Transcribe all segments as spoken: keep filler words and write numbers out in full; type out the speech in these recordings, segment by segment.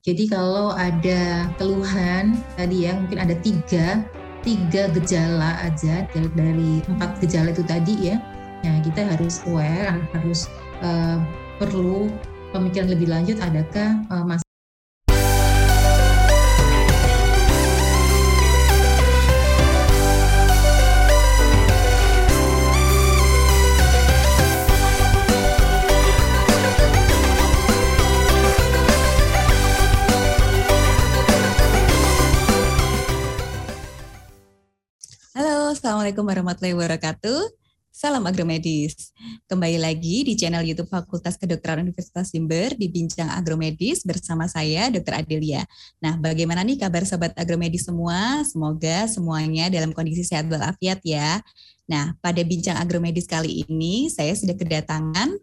Jadi kalau ada keluhan tadi ya, mungkin ada tiga, tiga gejala aja dari empat gejala itu tadi ya, nah kita harus aware, harus uh, perlu pemikiran lebih lanjut, adakah uh, masalah. Assalamualaikum warahmatullahi wabarakatuh. Salam Agromedis. Kembali lagi di channel YouTube Fakultas Kedokteran Universitas Simber di Bincang Agromedis bersama saya dokter Adelia. Nah, bagaimana nih kabar sobat Agromedis semua? Semoga semuanya dalam kondisi sehat walafiat ya. Nah, pada Bincang Agromedis kali ini saya sudah kedatangan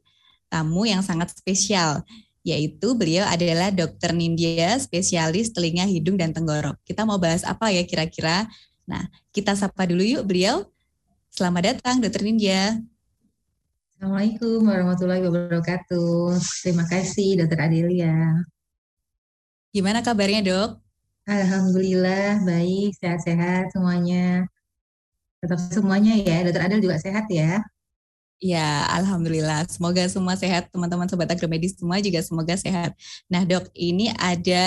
tamu yang sangat spesial, yaitu beliau adalah dokter Nindya, spesialis telinga, hidung dan tenggorok. Kita mau bahas apa ya kira-kira? Nah, kita sapa dulu yuk beliau. Selamat datang dokter Nindya. Assalamualaikum warahmatullahi wabarakatuh. Terima kasih dokter Adelia. Gimana kabarnya dok? Alhamdulillah baik, sehat-sehat semuanya. Tetap semuanya ya, dokter Adel juga sehat ya. Ya, alhamdulillah. Semoga semua sehat, teman-teman sobat Agromedis semua juga semoga sehat. Nah dok, ini ada...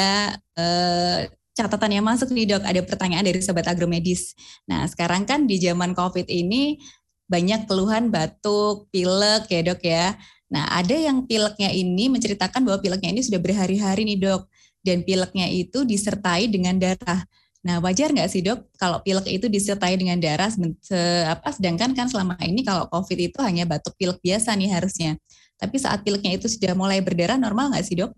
Eh, catatan yang masuk nih dok, ada pertanyaan dari sobat Agromedis. Nah sekarang kan di zaman COVID ini banyak keluhan batuk, pilek ya dok ya. Nah ada yang pileknya ini menceritakan bahwa pileknya ini sudah berhari-hari nih dok, dan pileknya itu disertai dengan darah. Nah wajar nggak sih dok kalau pilek itu disertai dengan darah, sedangkan kan selama ini kalau COVID itu hanya batuk pilek biasa nih harusnya. Tapi saat pileknya itu sudah mulai berdarah, normal nggak sih dok?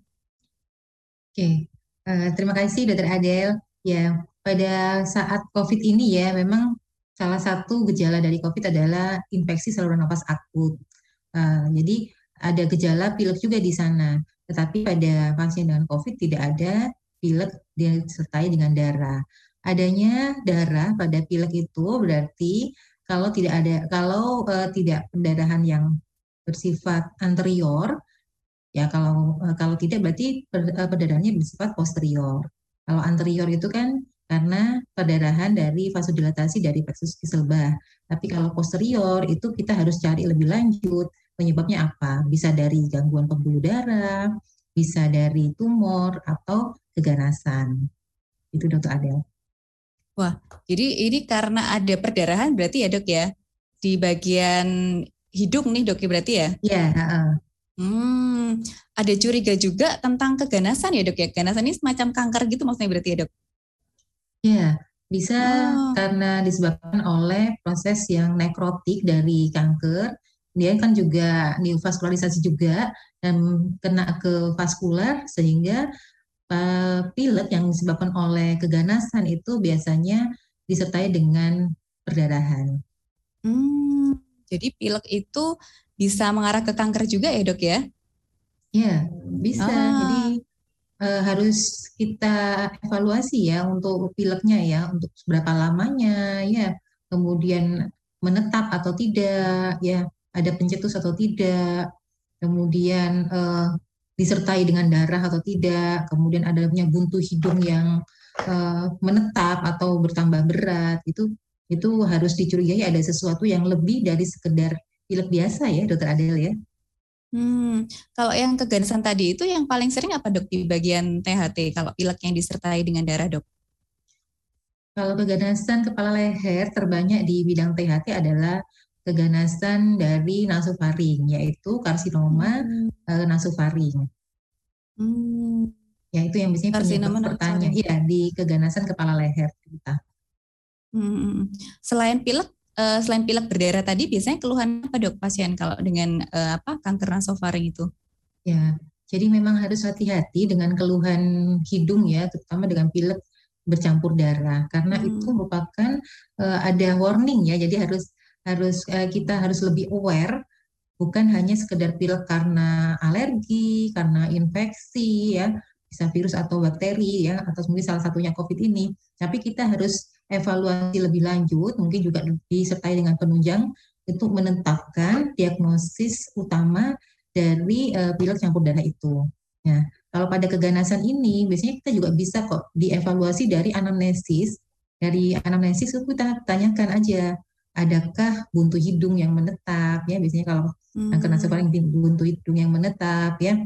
Oke. Okay. Uh, terima kasih dokter Adel. Ya, pada saat COVID ini ya, memang salah satu gejala dari COVID adalah infeksi saluran napas akut. Uh, jadi ada gejala pilek juga di sana. Tetapi pada pasien dengan COVID tidak ada pilek disertai dengan darah. Adanya darah pada pilek itu berarti kalau tidak ada, kalau uh, tidak pendarahan yang bersifat anterior. Ya kalau kalau tidak berarti perdarahannya bersifat posterior. Kalau anterior itu kan karena perdarahan dari vasodilatasi dari pleksus Kiesselbach. Tapi kalau posterior itu kita harus cari lebih lanjut penyebabnya apa? Bisa dari gangguan pembuluh darah, bisa dari tumor atau keganasan. Itu dokter Adel. Wah, jadi ini karena ada perdarahan berarti ya dok ya di bagian hidung nih dok ya berarti ya? Iya. Uh-uh. Hmm, ada curiga juga tentang keganasan ya dok ya? Keganasan ini semacam kanker gitu maksudnya berarti ya dok? Ya, bisa oh. Karena disebabkan oleh proses yang nekrotik dari kanker, dia kan juga neovaskularisasi juga, dan kena ke vaskular sehingga uh, pilek yang disebabkan oleh keganasan itu biasanya disertai dengan perdarahan. Hmm, jadi pilek itu bisa mengarah ke kanker juga ya dok ya? Ya bisa, ah. Jadi e, harus kita evaluasi ya untuk pileknya ya, untuk seberapa lamanya ya, kemudian menetap atau tidak ya, ada pencetus atau tidak, kemudian e, disertai dengan darah atau tidak, kemudian adanya buntu hidung yang e, menetap atau bertambah berat, itu itu harus dicurigai ada sesuatu yang lebih dari sekedar pilek biasa ya dokter Adel ya. Hmm, kalau yang keganasan tadi itu yang paling sering apa dok di bagian T H T kalau pilek yang disertai dengan darah dok? Kalau keganasan kepala leher terbanyak di bidang T H T adalah keganasan dari nasofaring, yaitu karsinoma hmm. uh, nasofaring. Hmm. Ya itu yang biasanya penyebab pertanyaan ya di keganasan kepala leher kita. Hmm. Selain pilek Uh, selain pilek berdarah tadi, biasanya keluhan apa dok pasien kalau dengan uh, apa kanker nasofaring itu? Ya, jadi memang harus hati-hati dengan keluhan hidung ya, terutama dengan pilek bercampur darah, karena hmm. itu merupakan uh, ada warning ya, jadi harus harus uh, kita harus lebih aware, bukan hanya sekedar pilek karena alergi, karena infeksi ya, bisa virus atau bakteri ya, atau mungkin salah satunya COVID ini, tapi kita harus evaluasi lebih lanjut, mungkin juga disertai dengan penunjang untuk menetapkan diagnosis utama dari uh, pilek campur darah itu. Nah, Kalau pada keganasan ini, biasanya kita juga bisa kok dievaluasi dari anamnesis. Dari anamnesis itu kita tanyakan aja, adakah buntu hidung yang menetap, ya biasanya kalau hmm. kanker nasofaring buntu hidung yang menetap, ya.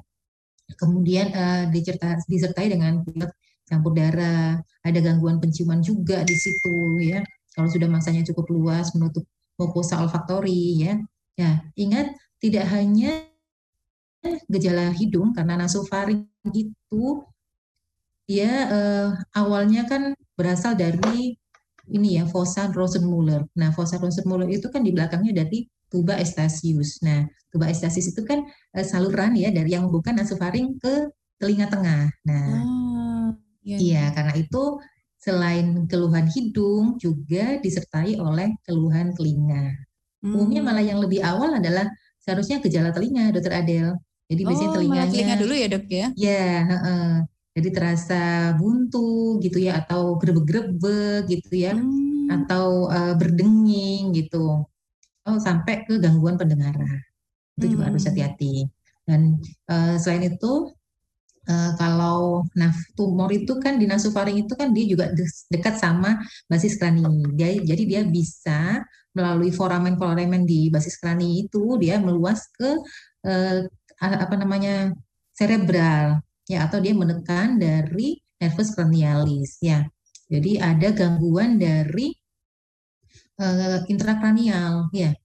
Kemudian uh, disertai, disertai dengan pilek campur darah, ada gangguan penciuman juga di situ, ya. Kalau sudah mangsanya cukup luas, menutup mukosa olfaktori, ya. Ya, ingat tidak hanya gejala hidung, karena nasofaring itu dia eh, awalnya kan berasal dari ini ya, fossa Rosenmuller. Nah, fossa Rosenmuller itu kan di belakangnya dari tuba Eustachius. Nah, tuba Eustachius itu kan eh, saluran ya dari yang menghubungkan nasofaring ke telinga tengah. Nah, oh, iya. iya karena itu selain keluhan hidung juga disertai oleh keluhan telinga. Hmm. Umumnya malah yang lebih awal adalah seharusnya gejala telinga, Dokter Adel. Jadi oh, biasanya telinganya telinga dulu ya dok ya? Ya, uh, jadi terasa buntu gitu ya, atau grebek-grebek gitu ya, hmm. atau uh, berdenging gitu, oh, sampai ke gangguan pendengaran. Itu hmm. juga harus hati-hati. Dan uh, selain itu, uh, kalau nah, tumor itu kan di nasofaring itu kan dia juga dekat sama basis krani. Jadi, jadi dia bisa melalui foramen-foramen di basis krani itu dia meluas ke eh, apa namanya cerebral ya, atau dia menekan dari nervus cranialis ya. Jadi ada gangguan dari eh, intrakranial ya.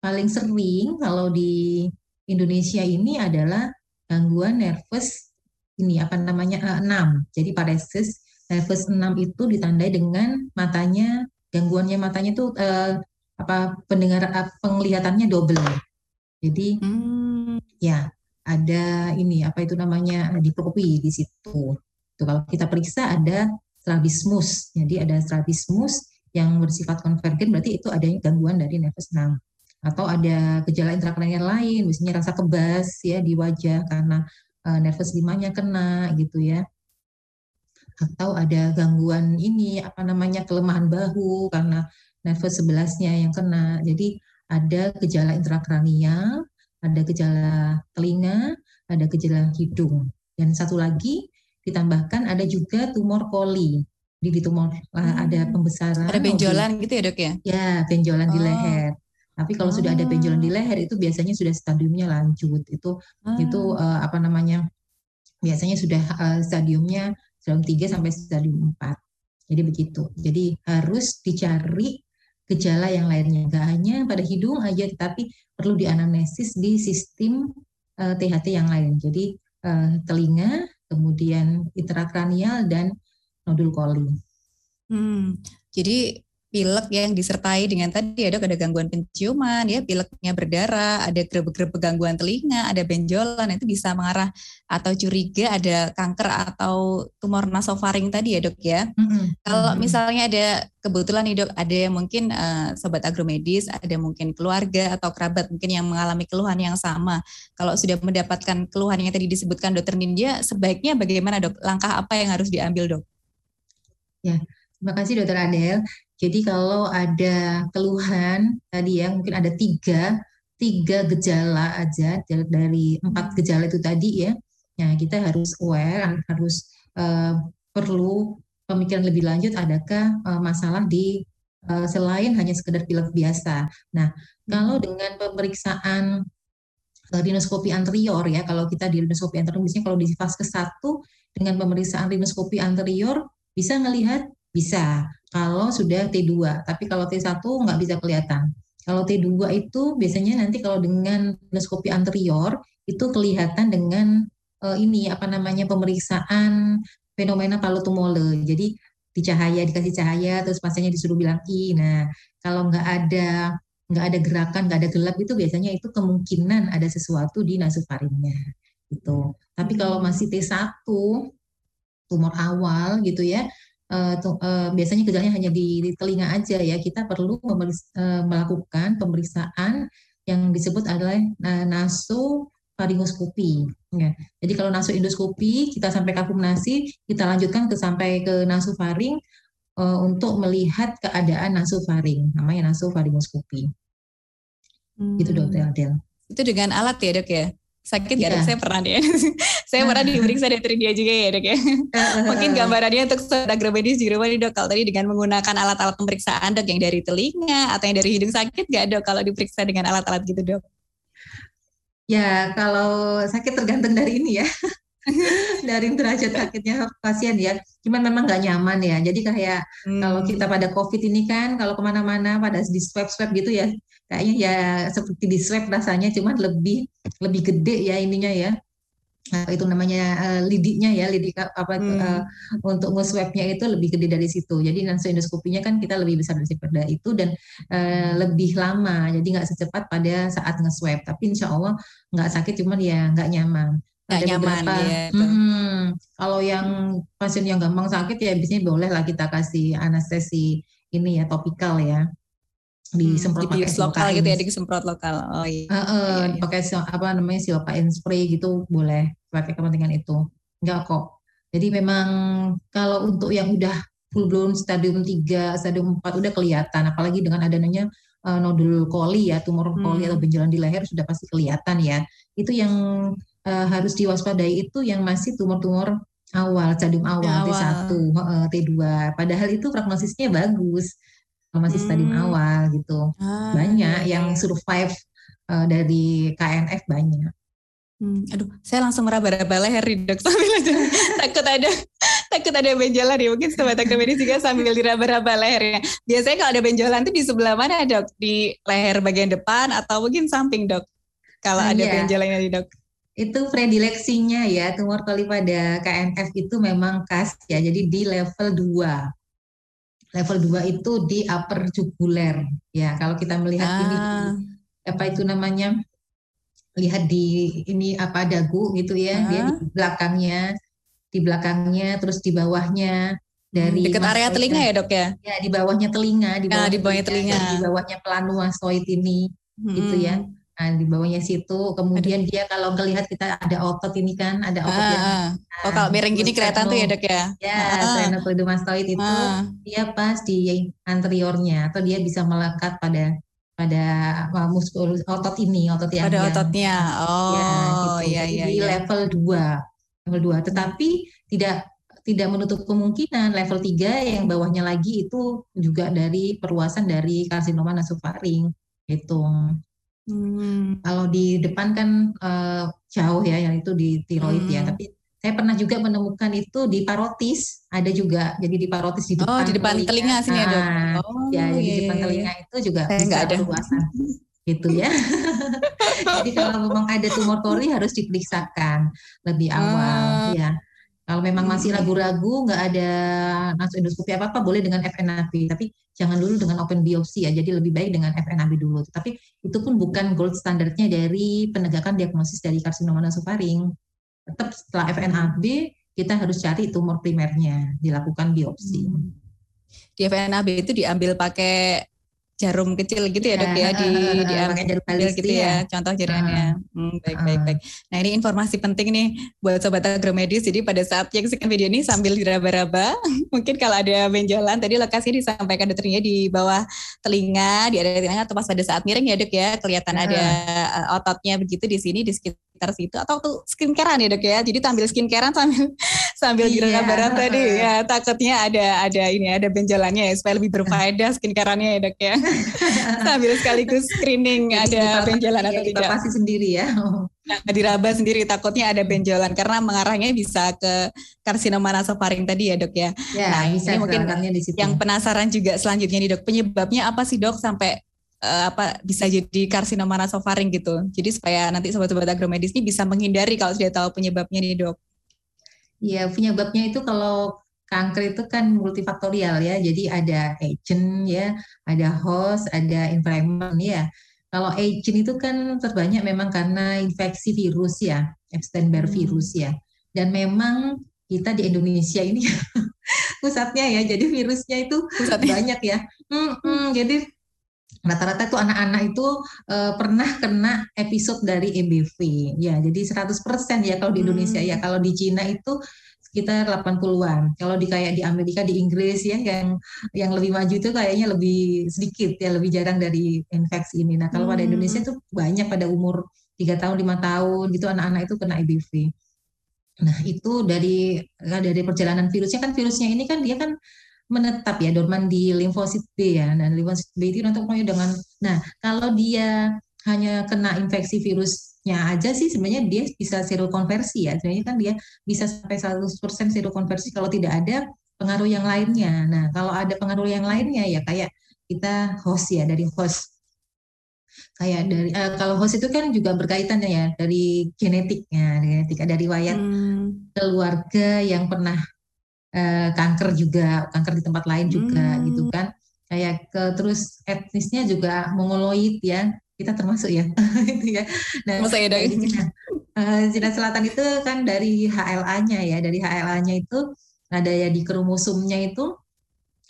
Paling sering kalau di Indonesia ini adalah gangguan nervus ini apa namanya enam. Jadi paresis nervus enam itu ditandai dengan matanya, gangguannya matanya tuh eh, apa pendengar penglihatannya double. Jadi hmm. ya ada ini apa itu namanya diplopia di situ. Tuh, kalau kita periksa ada strabismus. Jadi ada strabismus yang bersifat konvergen, berarti itu adanya gangguan dari nervus enam. Atau ada gejala intrakranial lain, misalnya rasa kebas ya di wajah karena uh, nervus limanya kena gitu ya. Atau ada gangguan ini apa namanya kelemahan bahu karena nervus sebelasnya yang kena. Jadi ada gejala intrakranial, ada gejala telinga, ada gejala hidung. Dan satu lagi ditambahkan ada juga tumor koli. Jadi di tumor hmm. ada pembesaran. Ada benjolan di, gitu ya dok ya? Ya, benjolan oh. di leher. Tapi kalau oh. sudah ada benjolan di leher itu biasanya sudah stadiumnya lanjut. Itu oh. itu uh, apa namanya? Biasanya sudah uh, stadiumnya stadium tiga sampai stadium empat. Jadi begitu. Jadi harus dicari gejala yang lainnya, nggak hanya pada hidung aja, tapi perlu dianamnesis di sistem uh, T H T yang lain. Jadi uh, telinga, kemudian intrakranial dan nodul koli. Hmm, jadi pilek yang disertai dengan tadi ada ada gangguan penciuman, ya pileknya berdarah, ada grebek-grebek gangguan telinga, ada benjolan, itu bisa mengarah atau curiga ada kanker atau tumor nasofaring tadi ya dok ya. Mm-hmm. Kalau misalnya ada kebetulan nih dok, ada yang mungkin uh, sobat agromedis, ada mungkin keluarga atau kerabat mungkin yang mengalami keluhan yang sama. Kalau sudah mendapatkan keluhan yang tadi disebutkan Dokter Nindya, sebaiknya bagaimana dok? Langkah apa yang harus diambil dok? Ya, terima kasih Dokter Adel. Jadi kalau ada keluhan tadi ya, mungkin ada tiga, tiga gejala aja dari empat gejala itu tadi ya. Nah kita harus aware, harus uh, perlu pemikiran lebih lanjut adakah uh, masalah di uh, selain hanya sekedar pilek biasa. Nah kalau dengan pemeriksaan uh, rinoskopi anterior ya, kalau kita di rinoskopi anterior biasanya kalau di fase satu dengan pemeriksaan rinoskopi anterior bisa melihat bisa kalau sudah T dua, tapi kalau T satu nggak bisa kelihatan. Kalau T dua itu biasanya nanti kalau dengan rinoskopi anterior itu kelihatan dengan uh, ini apa namanya pemeriksaan fenomena palotumole. Jadi di cahaya, dikasih cahaya, terus pasiennya disuruh bilang i. Nah, kalau nggak ada nggak ada gerakan, nggak ada gelap itu biasanya itu kemungkinan ada sesuatu di nasofaringnya. Gitu. Tapi kalau masih T satu, tumor awal gitu ya, uh, tuh, uh, biasanya gejalanya hanya di, di telinga aja ya. Kita perlu memeriksa, uh, melakukan pemeriksaan yang disebut adalah uh, naso faringoskopi. Ya. Jadi kalau nasoendoskopi kita sampai kapumnasi, kita lanjutkan ke sampai ke nasofaring uh, untuk melihat keadaan nasofaring. Namanya nasofaringoskopi. Hmm. Itu Dokter Adel. Itu dengan alat ya dok ya? sakit ya, saya pernah deh. Saya pernah diperiksa dari dia juga ya dok ya. Mungkin gambarannya untuk saudara agromedis di rumah nih dok, kalau tadi dengan menggunakan alat-alat pemeriksaan dok, yang dari telinga atau yang dari hidung sakit gak dok kalau diperiksa dengan alat-alat gitu dok? Ya kalau sakit tergantung dari ini ya. Dari derajat sakitnya pasien ya, cuman memang nggak nyaman ya. Jadi kayak hmm. kalau kita pada COVID ini kan, kalau kemana-mana pada di swab-swab gitu ya, kayaknya ya seperti di swab rasanya, cuman lebih lebih gede ya ininya ya. Apa itu namanya uh, lidiknya ya, lidik apa hmm. uh, untuk nge-swabnya itu lebih gede dari situ. Jadi nansoendoskopinya kan kita lebih besar daripada itu dan uh, lebih lama. Jadi nggak secepat pada saat nge-swab. Tapi insya Allah nggak sakit, cuman ya nggak nyaman. Gak ada nyaman beberapa, ya, hmm, kalau yang pasien yang gampang sakit ya biasanya bolehlah kita kasih anestesi ini ya, topikal ya, disemprot hmm, pakai lokal gitu ya, disemprot lokal. Oh iya. Uh, uh, iya, iya. Pakai apa namanya silopain spray gitu boleh pakai kepentingan itu, enggak kok. Jadi memang kalau untuk yang udah full blown stadium tiga, stadium empat udah kelihatan, apalagi dengan adanya uh, nodul koli ya, tumor koli hmm. atau benjolan di leher sudah pasti kelihatan ya. Itu yang Uh, harus diwaspadai itu yang masih tumor-tumor awal, stadium awal, awal. T satu, T dua. Padahal itu prognosisnya bagus, masih stadium hmm. awal gitu. Ah, banyak iya. yang survive uh, dari K N F banyak. Hmm, aduh, saya langsung meraba-raba leher nih dok, sambil aja takut ada takut ada benjolan ya, mungkin sobat agromedis juga sambil diraba-raba lehernya. Biasanya kalau ada benjolan tuh di sebelah mana dok? Di leher bagian depan atau mungkin samping dok? Kalau ah, ada iya. benjolannya di dok? Itu predileksinya ya, tumor koli pada K N F itu memang khas ya, jadi di level dua. Level dua itu di upper jugular ya, kalau kita melihat ah. ini, apa itu namanya, lihat di ini apa dagu gitu ya, ah. dia di belakangnya, di belakangnya, terus di bawahnya, dari dekat area telinga ya dok ya? Ya, di bawahnya telinga, di bawahnya, ah, di bawahnya telinga, telinga. Di bawahnya planuasoid ini, hmm. gitu ya. Nah, di bawahnya situ, kemudian Aduh. dia kalau ngelihat kita ada otot ini kan, ada otot ah, yang nah, oh kalau miring gini kelihatan tuh ya dok ya? Ya, sternocleidomastoid ah. itu ah. dia pas di anteriornya, atau dia bisa melekat pada pada muskul otot ini, otot yang pada yang, ototnya, oh ya, gitu. Iya, iya, di iya. level dua, level dua. Tetapi tidak tidak menutup kemungkinan level tiga yang bawahnya lagi itu juga dari perluasan dari karsinoma nasofaring gitu. Hmm. Kalau di depan kan uh, jauh ya, yang itu di tiroid hmm. ya. Tapi saya pernah juga menemukan itu di parotis, ada juga. Jadi di parotis di depan, oh, di depan telinga, telinga sini ya dok. Oh, ya, jadi di depan telinga itu juga nggak ada luasan, gitu ya. Jadi kalau memang ada tumor koli harus diperiksakan lebih awal, ah. ya. Kalau memang masih ragu-ragu, nggak ada nasoendoskopi apa-apa, boleh dengan F N A B. Tapi jangan dulu dengan open biopsi ya, jadi lebih baik dengan F N A B dulu. Tapi itu pun bukan gold standardnya dari penegakan diagnosis dari karsinoma nasofaring. Tetap setelah F N A B, kita harus cari tumor primernya, dilakukan biopsi. Di F N A B itu diambil pakai jarum kecil gitu ya, ya dok ya, di uh, di pakai jarum kecil gitu ya, ya contoh jaringannya. Uh, hmm, baik uh, baik baik. Nah ini informasi penting nih buat sobat agromedis. Jadi pada saat yang sekian video ini sambil diraba-raba, mungkin kalau ada benjolan tadi lokasinya disampaikan dokternya di bawah telinga, di area telinga atau pas pada saat miring ya dok ya, kelihatan uh, ada ototnya begitu di sini di sekitar situ atau tuh skincarean ya dok ya. Jadi tampil skincarean sambil sambil iya. diraba-raba tadi uh, ya takutnya ada ada ini ada benjolannya ya, supaya lebih berfaedah skincareannya ya dok ya. Sambil sekaligus screening ada benjolan atau tidak. Kita pasti sendiri ya. Nah, diraba sendiri takutnya ada benjolan karena mengarahnya bisa ke karsinoma nasofaring tadi ya dok ya. Ya nah, bisa ini mungkin di situ. Yang penasaran juga selanjutnya nih dok, penyebabnya apa sih dok sampai uh, apa bisa jadi karsinoma nasofaring gitu. Jadi supaya nanti sobat-sobat agromedis ini bisa menghindari kalau sudah tahu penyebabnya nih dok. Ya penyebabnya itu kalau kanker itu kan multifaktorial ya, jadi ada agent ya, ada host, ada environment ya. Kalau agent itu kan terbanyak memang karena infeksi virus ya, Epstein-Barr virus ya. Dan memang kita di Indonesia ini pusatnya ya, jadi virusnya itu pusatnya. Banyak ya. Mm-mm, jadi rata-rata itu anak-anak itu e, pernah kena episode dari E B V ya. Jadi seratus persen ya kalau di Indonesia hmm. ya, kalau di Cina itu kita delapan puluhan. Kalau di kayak di Amerika, di Inggris ya yang yang lebih maju itu kayaknya lebih sedikit ya, lebih jarang dari infeksi ini. Nah, kalau hmm. pada Indonesia itu banyak pada umur tiga tahun, lima tahun gitu anak-anak itu kena I B V. Nah itu dari dari perjalanan virusnya, kan virusnya ini kan dia kan menetap ya, dorman di limfosit B ya, dan limfosit B itu untuk dengan, nah kalau dia hanya kena infeksi virusnya aja sih sebenarnya dia bisa serokonversi ya, sebenarnya kan dia bisa sampai seratus persen serokonversi kalau tidak ada pengaruh yang lainnya. Nah kalau ada pengaruh yang lainnya ya kayak kita host ya, dari host kayak dari uh, kalau host itu kan juga berkaitan ya dari genetiknya, genetika dari riwayat hmm. keluarga yang pernah uh, kanker juga, kanker di tempat lain juga hmm. gitu kan, kayak ke, terus etnisnya juga mongoloid ya, kita termasuk ya gitu ya. Nah, Cina, uh, Cina Selatan itu kan dari H L A-nya ya, dari H L A-nya itu ada ya di kromosomnya itu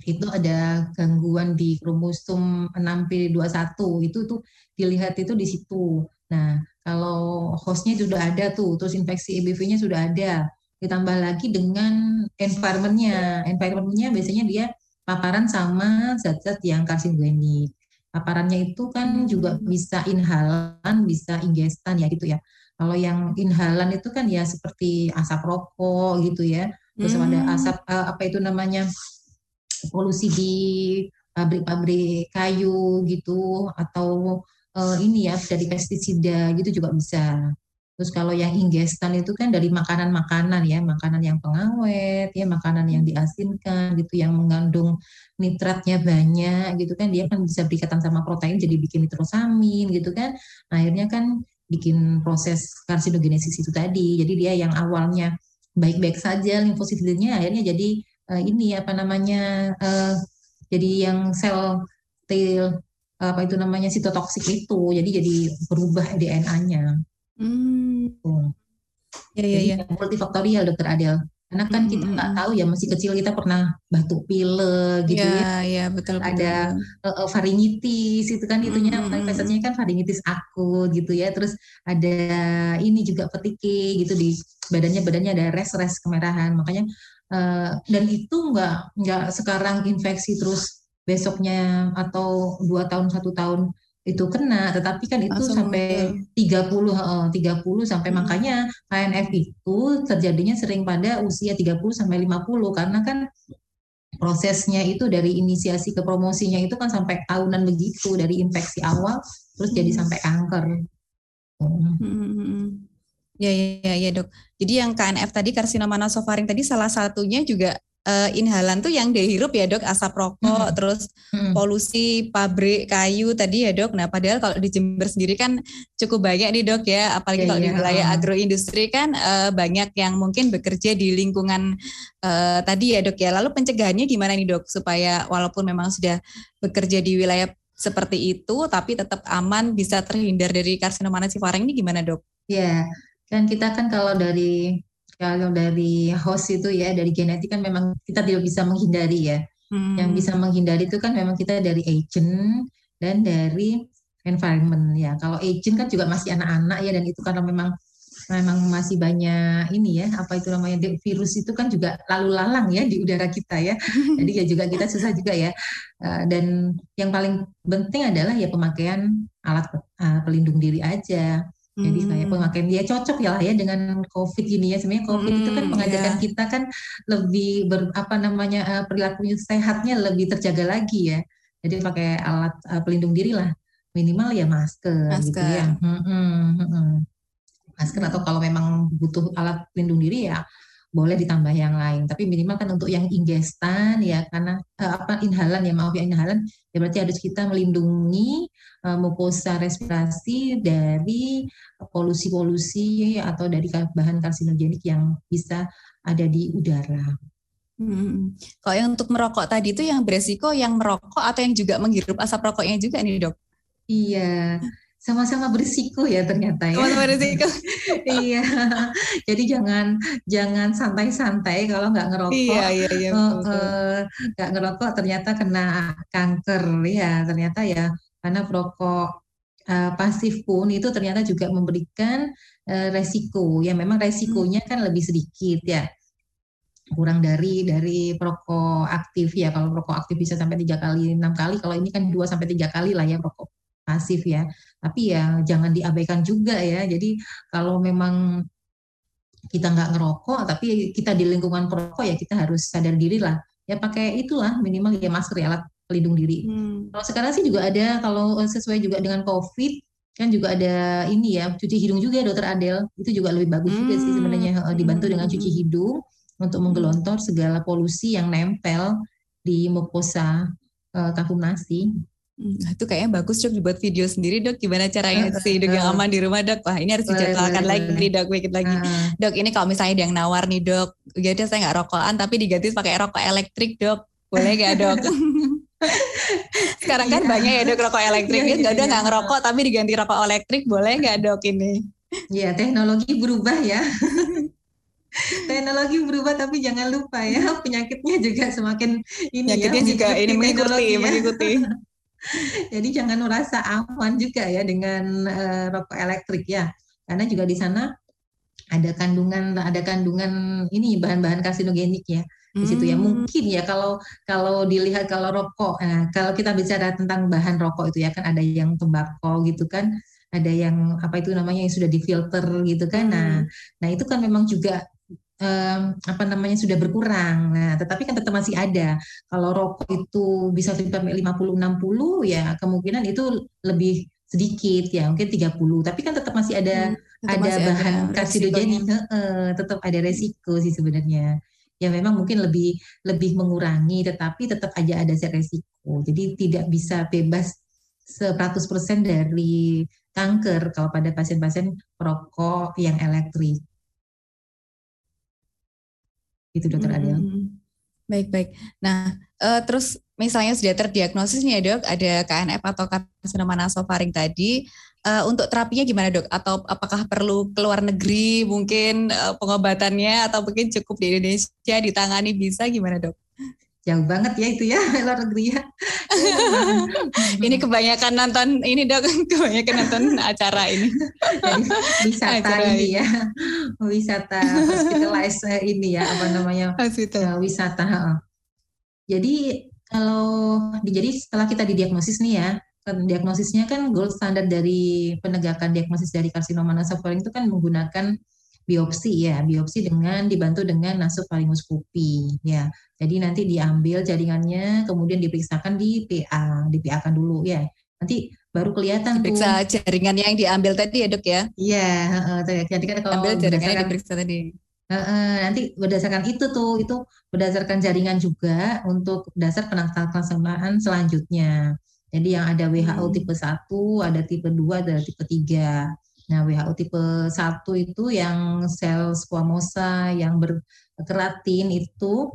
itu ada gangguan di kromosom enam p dua puluh satu, itu tuh dilihat itu di situ. Nah kalau hostnya sudah ada tuh, terus infeksi I B V-nya sudah ada, ditambah lagi dengan environment-nya, environment-nya biasanya dia paparan sama zat-zat yang karsinogenik. Paparannya itu kan juga bisa inhalan, bisa ingestan ya gitu ya. Kalau yang inhalan itu kan ya seperti asap rokok gitu ya, terus hmm. ada asap apa itu namanya, polusi di pabrik-pabrik kayu gitu, atau uh, ini ya dari pestisida gitu juga bisa. Terus kalau yang ingestan itu kan dari makanan-makanan ya, makanan yang pengawet ya, makanan yang diasinkan gitu, yang mengandung nitratnya banyak gitu kan, dia kan bisa berikatan sama protein jadi bikin nitrosamin gitu kan. Nah, akhirnya kan bikin proses karsinogenesis itu tadi. Jadi dia yang awalnya baik-baik saja limfositnya akhirnya jadi Uh, ini apa namanya uh, jadi yang sel T uh, apa itu namanya sitotoksik itu jadi jadi berubah D N A-nya. Hmm. Oh. Ya, jadi ya, ya. Multifaktorial Dokter Adel. Karena kan hmm. kita nggak tahu ya, masih kecil kita pernah batuk pilek gitu ya. Iya ya, betul. Ada uh, faringitis itu kan itunya, manifestasinya hmm. kan faringitis akut gitu ya. Terus ada ini juga petike gitu di badannya badannya ada res-res kemerahan. Makanya Uh, dan itu enggak, enggak sekarang infeksi terus besoknya atau dua tahun, satu tahun itu kena, tetapi kan itu langsung sampai tiga puluh, uh, tiga puluh sampai hmm. makanya H N F itu terjadinya sering pada usia tiga puluh sampai lima puluh, karena kan prosesnya itu dari inisiasi ke promosinya itu kan sampai tahunan begitu, dari infeksi awal terus hmm. jadi sampai kanker. Hmm. Hmm. Ya, ya, ya dok. Jadi yang K N F tadi, karsinoma nasofaring tadi, salah satunya juga uh, inhalan tuh yang dihirup ya dok, asap rokok, hmm. terus hmm. polusi pabrik kayu tadi ya dok. Nah padahal kalau di Jember sendiri kan cukup banyak nih dok ya, apalagi ya, kalau ya. di wilayah agroindustri kan uh, banyak yang mungkin bekerja di lingkungan uh, tadi ya dok ya. Lalu pencegahannya gimana nih dok, supaya walaupun memang sudah bekerja di wilayah seperti itu, tapi tetap aman bisa terhindar dari karsinoma nasofaring ini gimana dok? Ya. Dan kita kan kalau dari kalau dari host itu ya, dari genetik kan memang kita tidak bisa menghindari ya. Hmm. Yang bisa menghindari itu kan memang kita dari agent dan dari environment ya. Kalau agent kan juga masih anak-anak ya, dan itu karena memang memang masih banyak ini ya, apa itu namanya, virus itu kan juga lalu lalang ya di udara kita ya. Jadi ya juga kita susah juga ya. Dan yang paling penting adalah ya pemakaian alat pelindung diri aja. Jadi kayak pemakaian dia cocok ya lah ya dengan COVID ini ya, sebenarnya COVID hmm, itu kan mengajarkan yeah. kita kan lebih ber, apa namanya uh, perilaku sehatnya lebih terjaga lagi ya. Jadi pakai alat uh, pelindung diri lah, minimal ya masker, masker. gitu ya. Hmm, hmm, hmm. Masker hmm. atau kalau memang butuh alat pelindung diri ya boleh ditambah yang lain. Tapi minimal kan untuk yang ingestan ya, karena uh, apa inhalan ya, maaf ya inhalan ya, berarti harus kita melindungi uh, mukosa respirasi dari polusi-polusi atau dari bahan karsinogenik yang bisa ada di udara. Hmm. Kalau yang untuk merokok tadi itu yang beresiko yang merokok atau yang juga menghirup asap rokoknya juga nih dok? Iya. Sama-sama berisiko ya ternyata ya. Sama-sama berisiko. Iya. Jadi jangan jangan santai-santai kalau nggak ngerokok. Iya, iya, iya. Betul, uh, nggak ngerokok ternyata kena kanker ya. Ternyata ya, karena perokok uh, pasif pun itu ternyata juga memberikan uh, resiko. Ya memang resikonya kan lebih sedikit ya. Kurang dari dari perokok aktif ya. Kalau perokok aktif bisa sampai tiga kali, enam kali. Kalau ini kan dua sampai tiga kali lah ya perokok masif ya. Tapi ya jangan diabaikan juga ya. Jadi kalau memang kita nggak ngerokok, tapi kita di lingkungan perokok ya kita harus sadar diri lah. Ya pakai itulah minimal ya masker ya, alat pelindung diri. Hmm. Kalau sekarang sih juga ada, kalau sesuai juga dengan COVID kan juga ada ini ya, cuci hidung juga dokter Adel. Itu juga lebih bagus hmm. juga sih sebenarnya, dibantu dengan cuci hidung untuk menggelontor segala polusi yang nempel di mukosa uh, kafum nasi. Nah, itu kayaknya bagus Dok, dibuat video sendiri Dok, gimana caranya uh, sih hidung uh, yang aman di rumah Dok. Wah ini harus dijadwalkan uh, lagi nih Dok, bikin lagi uh, Dok. Ini kalau misalnya ada yang nawar nih Dok, jadi saya nggak rokokan tapi diganti pakai rokok elektrik Dok, boleh nggak Dok? Sekarang kan yeah. banyak ya Dok rokok elektrik, yeah, ya udah nggak yeah. ngerokok tapi diganti rokok elektrik, boleh nggak Dok ini? Iya yeah, teknologi berubah ya. Teknologi berubah tapi jangan lupa ya penyakitnya juga semakin ini. Penyakitnya ya, juga ini mengikuti, mengikuti. Jadi jangan merasa aman juga ya dengan uh, rokok elektrik ya, karena juga di sana ada kandungan ada kandungan ini bahan-bahan karsinogenik ya di situ ya. Mungkin ya kalau kalau dilihat kalau rokok, nah, kalau kita bicara tentang bahan rokok itu ya kan ada yang tembakau gitu kan, ada yang apa itu namanya yang sudah difilter gitu kan. Nah, hmm. nah itu kan memang juga Um, apa namanya sudah berkurang. Nah, tetapi kan tetap masih ada. Kalau rokok itu bisa sampai lima puluh enam puluh ya kemungkinan itu lebih sedikit ya, mungkin tiga puluh. Tapi kan tetap masih ada hmm, tetap ada masih bahan karsinogenik, heeh, tetap ada resiko sih sebenarnya. Ya memang mungkin lebih lebih mengurangi tetapi tetap aja ada resiko. Jadi tidak bisa bebas seratus persen dari kanker kalau pada pasien-pasien perokok yang elektrik. Itu dokter Adel. Hmm. Baik-baik. Nah, uh, terus misalnya sudah terdiagnosis nih ya Dok, ada K N F atau karsinoma nasofaring tadi, uh, untuk terapinya gimana Dok? Atau apakah perlu keluar negeri mungkin uh, pengobatannya, atau mungkin cukup di Indonesia ditangani bisa, gimana Dok? Jauh banget ya itu ya, luar negeri ya. Ini kebanyakan nonton ini Dok, kebanyakan nonton acara ini. Jadi, wisata acara ini ya, wisata hospitalize ini ya, apa namanya, hospital. Wisata. Jadi kalau, jadi setelah kita didiagnosis nih ya, diagnosisnya kan gold standard dari penegakan diagnosis dari karsinoma nasofaring itu kan menggunakan biopsi ya, biopsi dengan dibantu dengan nasofaringoskopi ya. Jadi nanti diambil jaringannya, kemudian diperiksakan di P A, di P A kan dulu ya. Nanti baru kelihatan diperiksa tuh. Jaringan yang diambil tadi ya Dok ya? Iya, heeh. Jadi kan kalau ambil jaringannya diperiksa tadi. Uh, nanti berdasarkan itu tuh, itu berdasarkan jaringan juga untuk dasar penangkapan selanjutnya. Jadi yang ada W H O hmm. tipe satu, ada tipe dua, ada tipe tiga. Nah, W H O tipe satu itu yang sel squamosa yang berkeratin itu,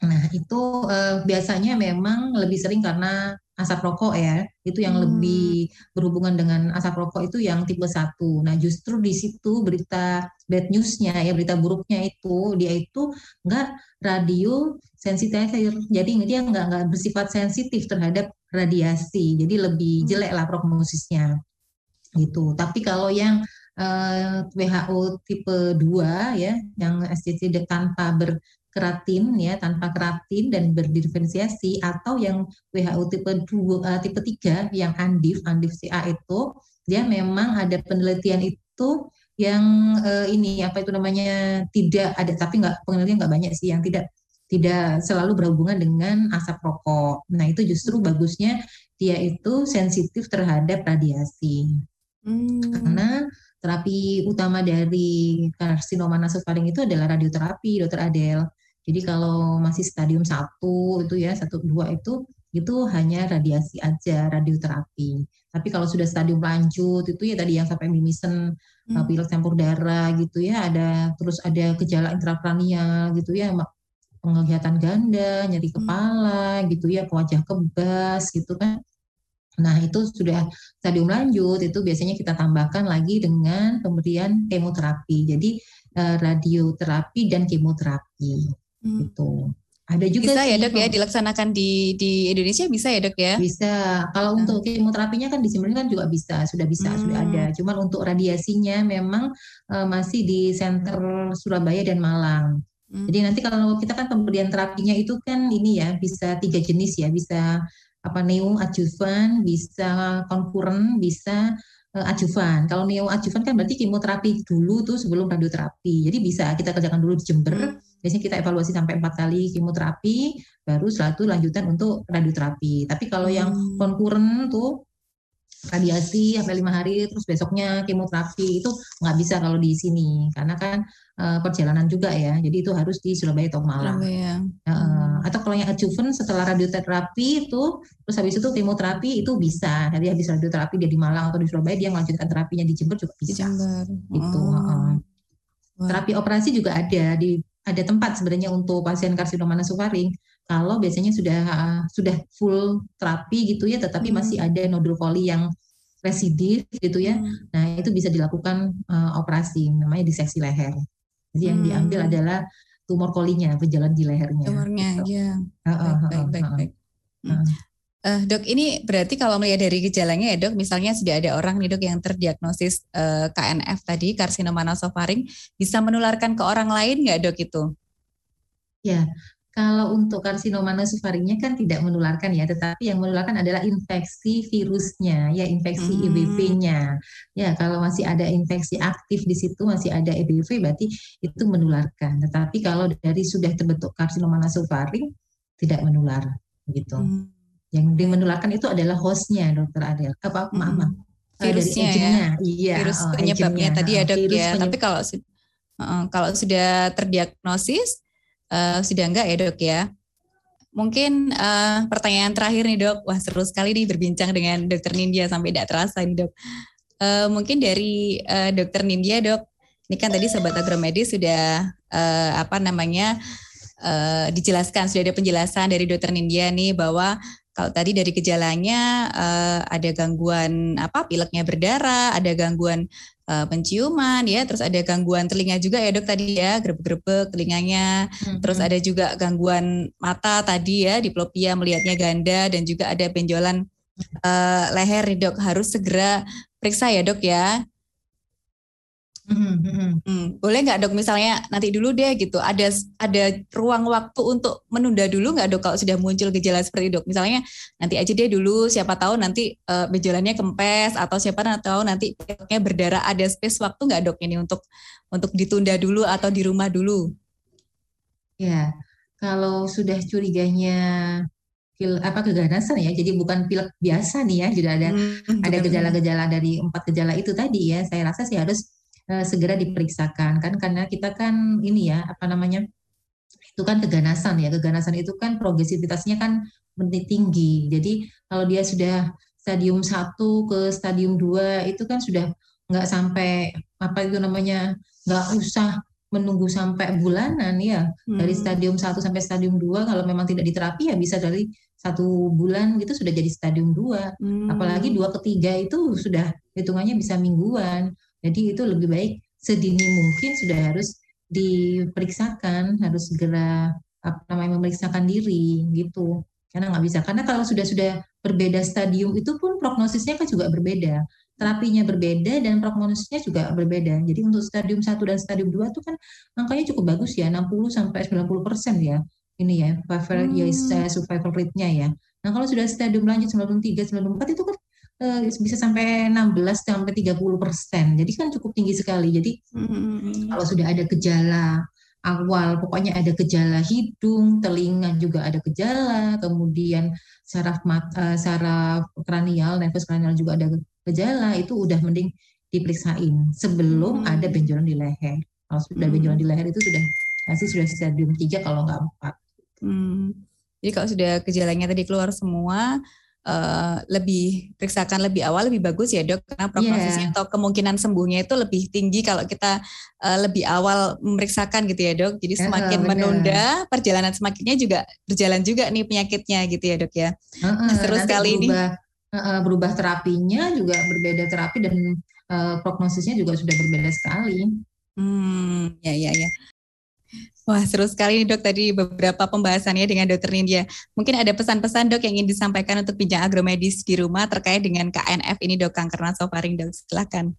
nah itu eh, biasanya memang lebih sering karena asap rokok ya, itu yang hmm. lebih berhubungan dengan asap rokok itu yang tipe satu. Nah, justru di situ berita bad news-nya ya, berita buruknya itu dia itu enggak radio sensitif, jadi dia enggak enggak bersifat sensitif terhadap radiasi, jadi lebih jelek lah prognosisnya. Gitu. Tapi kalau yang eh, W H O tipe dua ya, yang S C C tanpa berkeratin ya, tanpa keratin dan berdiferensiasi, atau yang W H O tipe dua eh, tipe tiga yang Andif Andif C A itu dia memang ada penelitian itu yang eh, ini apa itu namanya tidak ada, tapi enggak penelitian enggak banyak sih yang tidak tidak selalu berhubungan dengan asap rokok. Nah, itu justru bagusnya dia itu sensitif terhadap radiasi. Hmm. Karena terapi utama dari karsinoma nasofaring itu adalah radioterapi, dokter Adel. Jadi kalau masih stadium satu itu ya, satu dua itu itu hanya radiasi aja, radioterapi. Tapi kalau sudah stadium lanjut itu ya tadi yang sampai mimisen, hmm. pilek campur darah gitu ya, ada terus ada gejala intracranial gitu ya, penglihatan ganda, nyeri kepala, hmm. gitu ya, wajah kebas gitu kan. Nah, itu sudah stadium lanjut, itu biasanya kita tambahkan lagi dengan pemberian kemoterapi. Jadi eh, radioterapi dan kemoterapi. Hmm. Gitu. Ada juga bisa sih, ya Dok ya, dilaksanakan di di Indonesia bisa ya Dok ya? Bisa. Kalau hmm. untuk kemoterapinya kan di sini kan juga bisa, sudah bisa, hmm. sudah ada. Cuman untuk radiasinya memang eh, masih di center Surabaya dan Malang. Jadi nanti kalau kita kan pemberian terapinya itu kan ini ya, bisa tiga jenis ya, bisa apa neo adjuvan, bisa konkuren, bisa uh, adjuvan. Kalau neo adjuvan kan berarti kemoterapi dulu tuh sebelum radioterapi. Jadi bisa kita kerjakan dulu di Jember. Biasanya kita evaluasi sampai empat kali kemoterapi, baru satu lanjutan untuk radioterapi. Tapi kalau hmm. yang konkuren tuh radiasi sampai lima hari, terus besoknya kemoterapi, itu nggak bisa kalau di sini karena kan uh, perjalanan juga ya, jadi itu harus di Surabaya atau Malang. Oh, yeah. uh, hmm. Atau kalau yang adjuvan setelah radioterapi itu, terus habis itu kemoterapi itu bisa. Jadi habis radioterapi dia di Malang atau di Surabaya, dia melanjutkan terapinya di Jember juga bisa. Jember. Gitu. Oh. Uh. Wow. Terapi operasi juga ada di ada tempat sebenarnya untuk pasien karsinoma nasofaring. Kalau biasanya sudah uh, sudah full terapi gitu ya, tetapi hmm. masih ada nodul koli yang residif gitu ya. Hmm. Nah, itu bisa dilakukan uh, operasi, namanya diseksi leher. Jadi hmm. yang diambil adalah tumor kolinya, berjalan di lehernya. Tumornya, gitu. Ya. Uh, uh, baik, baik, uh, uh, baik. Uh, uh. Uh, dok, ini berarti kalau melihat dari gejalanya ya dok, misalnya sudah ada orang nih dok yang terdiagnosis uh, K N F tadi, karsinoma nasofaring, bisa menularkan ke orang lain nggak dok itu? Ya. Kalau untuk karsinoma nasofaringnya kan tidak menularkan ya, tetapi yang menularkan adalah infeksi virusnya, ya infeksi hmm. E B V-nya. Ya kalau masih ada infeksi aktif di situ, masih ada E B V berarti itu menularkan. Tetapi kalau dari sudah terbentuk karsinoma nasofaring tidak menular, gitu. Hmm. Yang menularkan itu adalah hostnya, Dokter Adel. Apa hmm. mama? Virusnya dari ya, iya, virus oh, penyebabnya tadi ada ya, dok ya. Penyebab. Tapi kalau uh, kalau sudah terdiagnosis Uh, sudah enggak ya dok ya. Mungkin uh, pertanyaan terakhir nih dok. Wah seru sekali nih berbincang dengan dokter Nindya sampai tidak terasa nih dok. Uh, mungkin dari uh, dokter Nindya dok. Ini kan tadi Sobat Agromedis sudah uh, apa namanya uh, dijelaskan. Sudah ada penjelasan dari dokter Nindya nih bahwa kalau tadi dari gejalanya uh, ada gangguan apa pileknya berdarah, ada gangguan penciuman ya, terus ada gangguan telinga juga ya dok tadi ya, grebek-grebek telinganya, mm-hmm. terus ada juga gangguan mata tadi ya, diplopia melihatnya ganda, dan juga ada benjolan uh, leher nih dok, harus segera periksa ya dok ya. Mm-hmm. Hmm, boleh nggak dok misalnya nanti dulu deh gitu, ada ada ruang waktu untuk menunda dulu nggak dok kalau sudah muncul gejala seperti dok, misalnya nanti aja deh dulu, siapa tahu nanti uh, benjolannya kempes atau siapa tahu nanti pileknya berdarah, ada space waktu nggak dok ini untuk untuk ditunda dulu atau di rumah dulu? Ya kalau sudah curiganya apa keganasan ya, jadi bukan pilek biasa nih ya, sudah ada hmm, ada gejala-gejala dari empat gejala itu tadi ya, saya rasa sih harus segera diperiksakan kan, karena kita kan ini ya apa namanya itu kan keganasan ya, keganasan itu kan progresivitasnya kan tinggi, jadi kalau dia sudah stadium satu ke stadium dua itu kan sudah nggak sampai apa itu namanya, nggak usah menunggu sampai bulanan ya, hmm. dari stadium satu sampai stadium dua kalau memang tidak diterapi ya bisa dari satu bulan gitu sudah jadi stadium dua, hmm. apalagi dua ketiga itu sudah hitungannya bisa mingguan. Jadi itu lebih baik sedini mungkin sudah harus diperiksakan, harus segera apa namanya memeriksakan diri gitu. Karena nggak bisa, karena kalau sudah sudah berbeda stadium itu pun prognosisnya kan juga berbeda, terapinya berbeda dan prognosisnya juga berbeda. Jadi untuk stadium satu dan stadium dua itu kan angkanya cukup bagus ya, enam puluh sampai sembilan puluh persen ya ini ya, survival rate-nya ya. Nah kalau sudah stadium lanjut sembilan puluh tiga, sembilan puluh empat itu kan bisa sampai enam belas sampai tiga puluh persen, jadi kan cukup tinggi sekali. Jadi mm-hmm. kalau sudah ada gejala awal, pokoknya ada gejala hidung, telinga juga ada gejala, kemudian saraf mata, saraf kranial, nervus kranial juga ada gejala, itu udah mending diperiksain sebelum mm-hmm. ada benjolan di leher. Kalau sudah mm-hmm. benjolan di leher itu sudah masih sudah stadium tiga kalau nggak empat. Mm. Jadi kalau sudah gejalanya tadi keluar semua, Uh, lebih periksakan lebih awal lebih bagus ya dok, karena prognosisnya yeah. atau kemungkinan sembuhnya itu lebih tinggi kalau kita uh, lebih awal memeriksakan gitu ya dok, jadi semakin yeah, menunda yeah. perjalanan semakinnya juga berjalan juga nih penyakitnya gitu ya dok ya. Uh-uh, terus kali ini uh, berubah terapinya juga berbeda terapi dan uh, prognosisnya juga sudah berbeda sekali. Hmm ya ya ya. Wah seru sekali nih dok tadi beberapa pembahasannya dengan dokter Nindya. Mungkin ada pesan-pesan dok yang ingin disampaikan untuk Bincang Agromedis di rumah terkait dengan K N F ini dok, kanker nasofaring dok, silakan.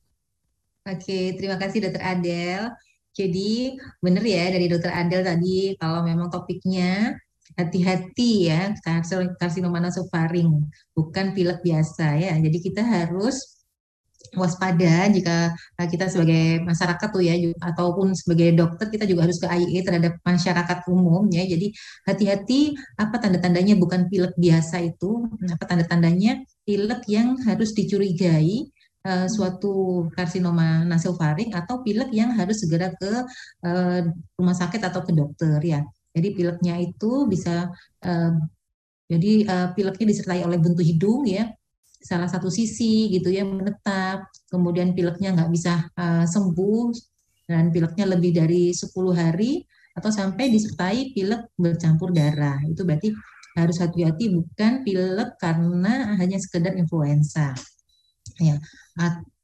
Oke, terima kasih dokter Adel. Jadi benar ya dari dokter Adel tadi, kalau memang topiknya hati-hati ya, karsinoma nasofaring, bukan pilek biasa ya. Jadi kita harus waspada jika kita sebagai masyarakat tuh ya, ataupun sebagai dokter kita juga harus ke I E terhadap masyarakat umum ya. Jadi hati-hati apa tanda-tandanya bukan pilek biasa itu, apa tanda-tandanya pilek yang harus dicurigai Uh, suatu karsinoma nasofaring atau pilek yang harus segera ke uh, rumah sakit atau ke dokter ya. Jadi pileknya itu bisa uh, jadi uh, pileknya disertai oleh buntu hidung ya, salah satu sisi gitu ya menetap, kemudian pileknya nggak bisa uh, sembuh dan pileknya lebih dari sepuluh hari atau sampai disertai pilek bercampur darah. Itu berarti harus hati-hati bukan pilek karena hanya sekedar influenza. Ya,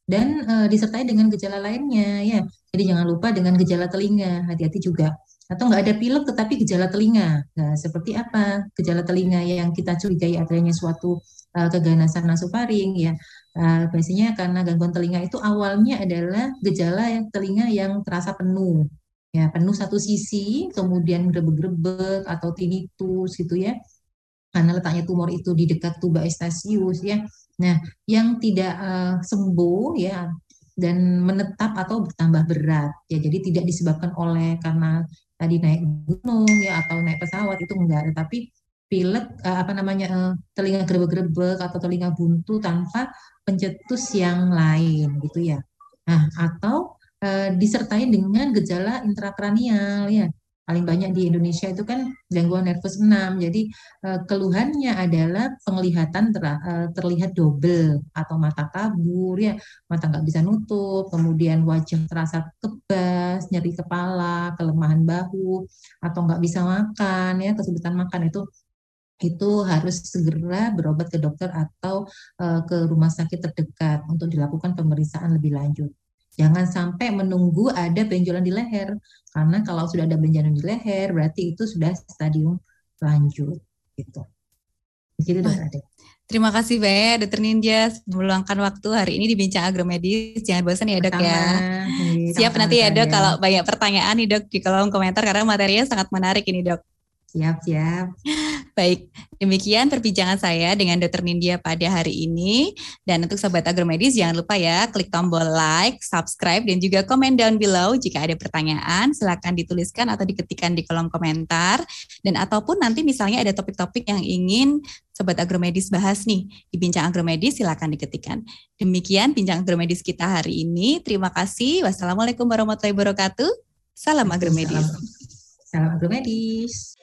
dan e, disertai dengan gejala lainnya ya. Jadi jangan lupa dengan gejala telinga, hati-hati juga. Atau nggak ada pilek tetapi gejala telinga. Nah, seperti apa gejala telinga yang kita curigai adanya suatu e, keganasan nasofaring ya. E, biasanya karena gangguan telinga itu awalnya adalah gejala telinga yang terasa penuh. Ya, penuh satu sisi, kemudian grebek-grebek atau tinnitus gitu ya. Karena letaknya tumor itu di dekat tuba Eustachius ya. Nah, yang tidak uh, sembuh ya dan menetap atau bertambah berat ya, jadi tidak disebabkan oleh karena tadi naik gunung ya atau naik pesawat itu enggak, tapi pilek uh, apa namanya uh, telinga grebek-grebek atau telinga buntu tanpa pencetus yang lain gitu ya. Nah, atau uh, disertai dengan gejala intrakranial ya. Paling banyak di Indonesia itu kan gangguan nervus enam, jadi eh, keluhannya adalah penglihatan ter, eh, terlihat double atau mata kabur ya, mata nggak bisa nutup, kemudian wajah terasa kebas, nyeri kepala, kelemahan bahu, atau nggak bisa makan ya, kesulitan makan. Itu itu harus segera berobat ke dokter atau eh, ke rumah sakit terdekat untuk dilakukan pemeriksaan lebih lanjut. Jangan sampai menunggu ada benjolan di leher, karena kalau sudah ada benjolan di leher, berarti itu sudah stadium lanjut. Gitu. Begitu, Dokter Ade. Terima kasih, Be, Dokter Nindya, meluangkan waktu hari ini di Bincang Agromedis. Jangan bosan ya, Dok, ya. Hi, Siap sama, nanti ya, Dok, kalau banyak pertanyaan nih, Dok, di kolom komentar, karena materinya sangat menarik ini, Dok. Siap, siap. Baik, demikian perbincangan saya dengan Dokter Nindya pada hari ini. Dan untuk Sobat Agromedis, jangan lupa ya, klik tombol like, subscribe, dan juga komen down below. Jika ada pertanyaan, silakan dituliskan atau diketikkan di kolom komentar. Dan ataupun nanti misalnya ada topik-topik yang ingin Sobat Agromedis bahas nih, di Bincang Agromedis silakan diketikkan. Demikian Bincang Agromedis kita hari ini. Terima kasih. Wassalamualaikum warahmatullahi wabarakatuh. Salam Agromedis. Salam, Salam Agromedis.